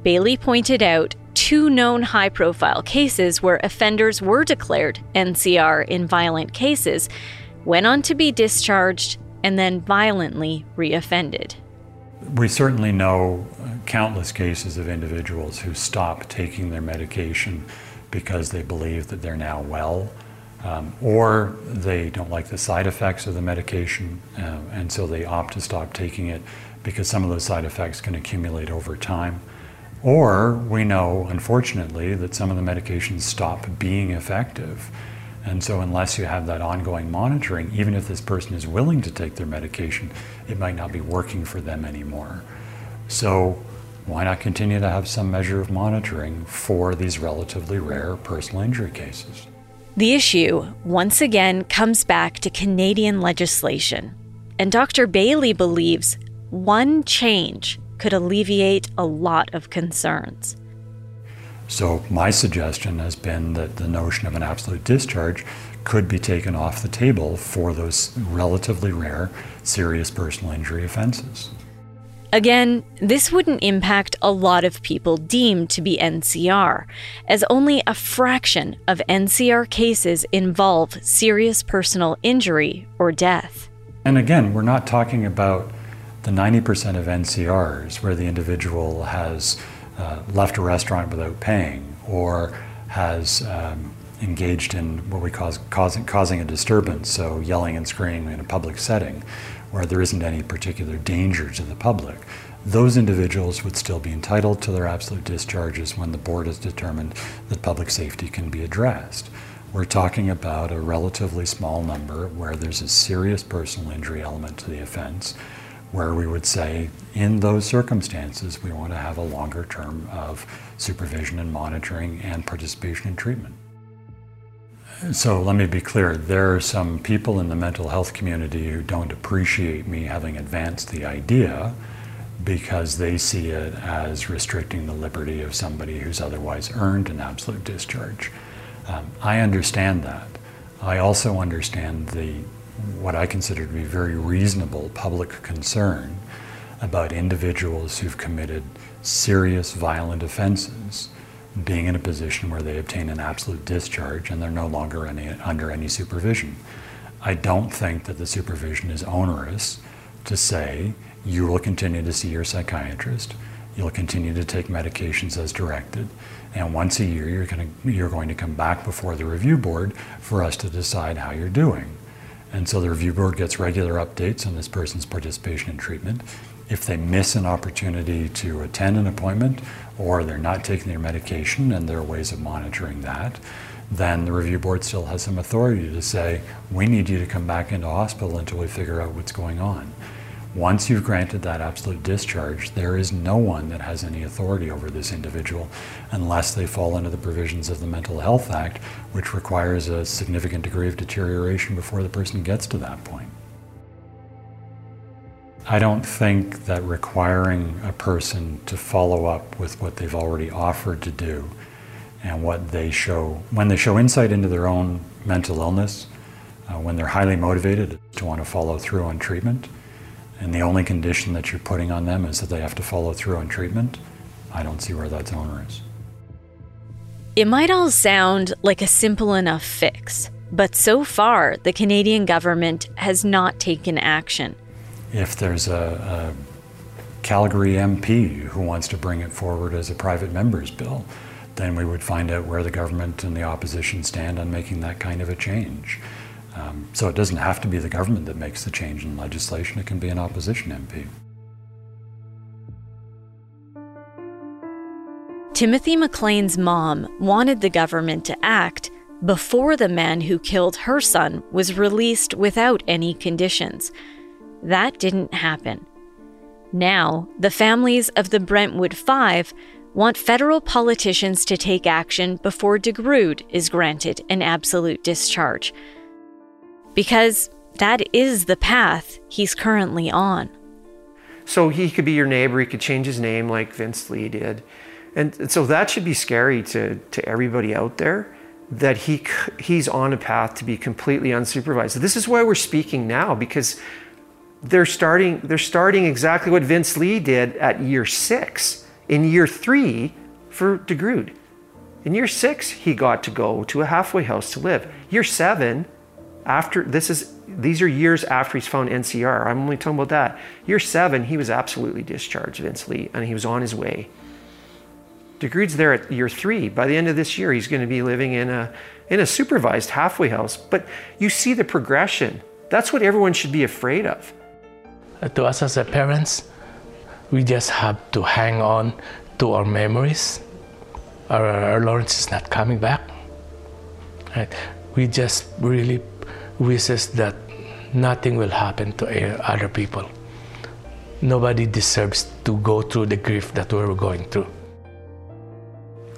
Bailey pointed out two known high-profile cases where offenders were declared NCR in violent cases, went on to be discharged, and then violently reoffended. We certainly know countless cases of individuals who stop taking their medication because they believe that they're now well, or they don't like the side effects of the medication, and so they opt to stop taking it because some of those side effects can accumulate over time. Or we know, unfortunately, that some of the medications stop being effective. And so unless you have that ongoing monitoring, even if this person is willing to take their medication, it might not be working for them anymore. So why not continue to have some measure of monitoring for these relatively rare personal injury cases? The issue, once again, comes back to Canadian legislation. And Dr. Bailey believes one change could alleviate a lot of concerns. So my suggestion has been that the notion of an absolute discharge could be taken off the table for those relatively rare serious personal injury offenses. Again, this wouldn't impact a lot of people deemed to be NCR, as only a fraction of NCR cases involve serious personal injury or death. And again, we're not talking about the 90% of NCRs where the individual has left a restaurant without paying, or has engaged in what we call causing a disturbance, so yelling and screaming in a public setting where there isn't any particular danger to the public. Those individuals would still be entitled to their absolute discharges when the board has determined that public safety can be addressed. We're talking about a relatively small number where there's a serious personal injury element to the offense, where we would say, in those circumstances, we want to have a longer term of supervision and monitoring and participation in treatment. So let me be clear, there are some people in the mental health community who don't appreciate me having advanced the idea because they see it as restricting the liberty of somebody who's otherwise earned an absolute discharge. I understand that. I also understand what I consider to be very reasonable public concern about individuals who've committed serious violent offenses being in a position where they obtain an absolute discharge and they're no longer under any supervision. I don't think that the supervision is onerous to say you will continue to see your psychiatrist, you'll continue to take medications as directed, and once a year you're going to come back before the review board for us to decide how you're doing. And so the review board gets regular updates on this person's participation in treatment. If they miss an opportunity to attend an appointment, or they're not taking their medication and there are ways of monitoring that, then the review board still has some authority to say, we need you to come back into hospital until we figure out what's going on. Once you've granted that absolute discharge, there is no one that has any authority over this individual unless they fall under the provisions of the Mental Health Act, which requires a significant degree of deterioration before the person gets to that point. I don't think that requiring a person to follow up with what they've already offered to do and what they show, when they show insight into their own mental illness, when they're highly motivated to want to follow through on treatment, and the only condition that you're putting on them is that they have to follow through on treatment, I don't see where that's onerous. It might all sound like a simple enough fix, but so far, the Canadian government has not taken action. If there's a Calgary MP who wants to bring it forward as a private member's bill, then we would find out where the government and the opposition stand on making that kind of a change. So it doesn't have to be the government that makes the change in legislation, it can be an opposition MP. Timothy McLean's mom wanted the government to act before the man who killed her son was released without any conditions. That didn't happen. Now, the families of the Brentwood Five want federal politicians to take action before de Grood is granted an absolute discharge, because that is the path he's currently on. So he could be your neighbor, he could change his name like Vince Lee did. And so that should be scary to everybody out there, that he's on a path to be completely unsupervised. This is why we're speaking now, because they're starting exactly what Vince Lee did at year 6 in year 3 for de Grood. In year 6, he got to go to a halfway house to live. Year 7, these are years after he's found NCR. I'm only talking about that. Year 7, he was absolutely discharged, Vince Lee, and he was on his way. De Grood's there at year 3. By the end of this year, he's going to be living in a supervised halfway house. But you see the progression. That's what everyone should be afraid of. To us as parents, we just have to hang on to our memories. Our Lawrence is not coming back. Right? We just really wishes that nothing will happen to other people. Nobody deserves to go through the grief that we were going through.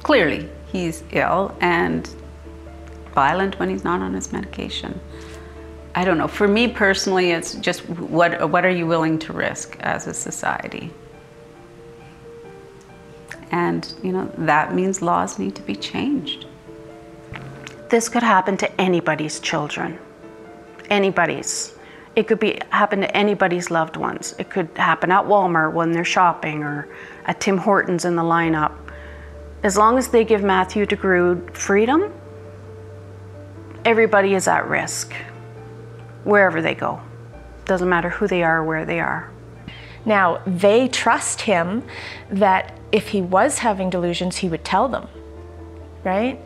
Clearly, he's ill and violent when he's not on his medication. I don't know. For me personally, it's just what are you willing to risk as a society? And, you know, that means laws need to be changed. This could happen to anybody's children. Anybody's. It could happen to anybody's loved ones. It could happen at Walmart when they're shopping or at Tim Hortons in the lineup. As long as they give Matthew de Grood freedom, everybody is at risk, wherever they go. Doesn't matter who they are, where they are. Now, they trust him that if he was having delusions, he would tell them, right?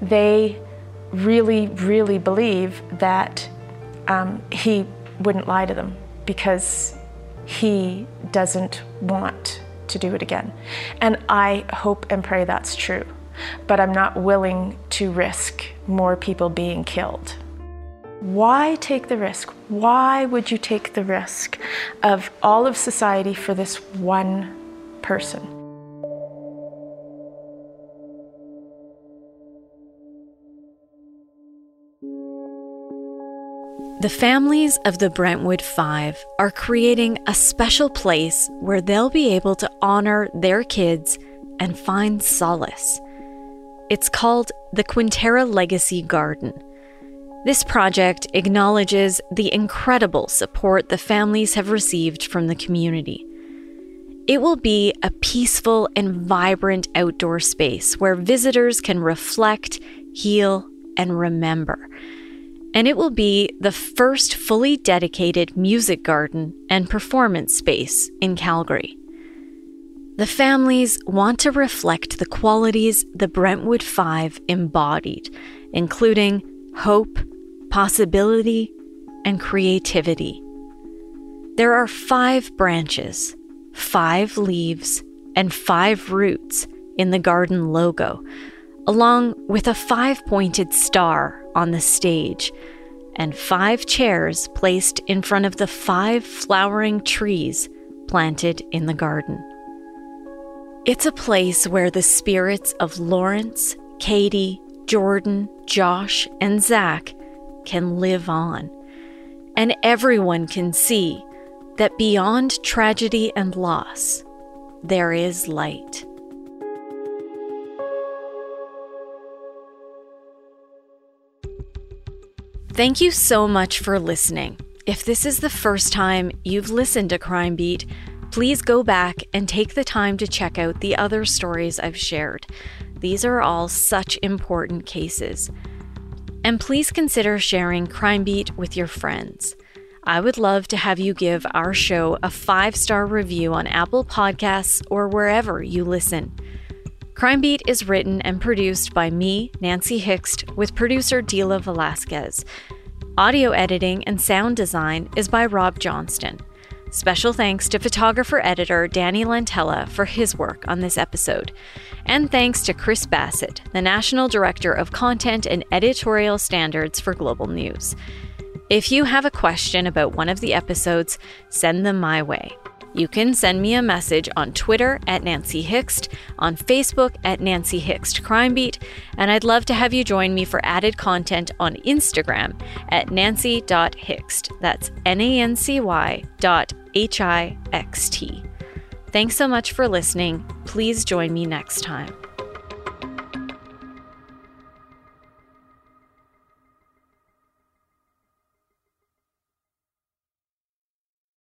They really, really believe that he wouldn't lie to them because he doesn't want to do it again. And I hope and pray that's true, but I'm not willing to risk more people being killed. Why take the risk? Why would you take the risk of all of society for this one person? The families of the Brentwood Five are creating a special place where they'll be able to honor their kids and find solace. It's called the Quintera Legacy Garden. This project acknowledges the incredible support the families have received from the community. It will be a peaceful and vibrant outdoor space where visitors can reflect, heal, and remember. And it will be the first fully dedicated music garden and performance space in Calgary. The families want to reflect the qualities the Brentwood Five embodied, including hope, possibility, and creativity. There are 5 branches, 5 leaves, and 5 roots in the garden logo, along with a 5-pointed star on the stage, and 5 chairs placed in front of the 5 flowering trees planted in the garden. It's a place where the spirits of Lawrence, Katie, Jordan, Josh, and Zach can live on. And everyone can see that beyond tragedy and loss, there is light. Thank you so much for listening. If this is the first time you've listened to Crime Beat, please go back and take the time to check out the other stories I've shared. These are all such important cases. And please consider sharing Crime Beat with your friends. I would love to have you give our show a 5-star review on Apple Podcasts or wherever you listen. Crime Beat is written and produced by me, Nancy Hixt, with producer Dila Velasquez. Audio editing and sound design is by Rob Johnston. Special thanks to photographer-editor Danny Lentella for his work on this episode. And thanks to Chris Bassett, the National Director of Content and Editorial Standards for Global News. If you have a question about one of the episodes, send them my way. You can send me a message on Twitter @NancyHixt, on Facebook @NancyHixtCrimeBeat, and I'd love to have you join me for added content on Instagram @Nancy.Hixt. That's NANCY.HIXT. Thanks so much for listening. Please join me next time.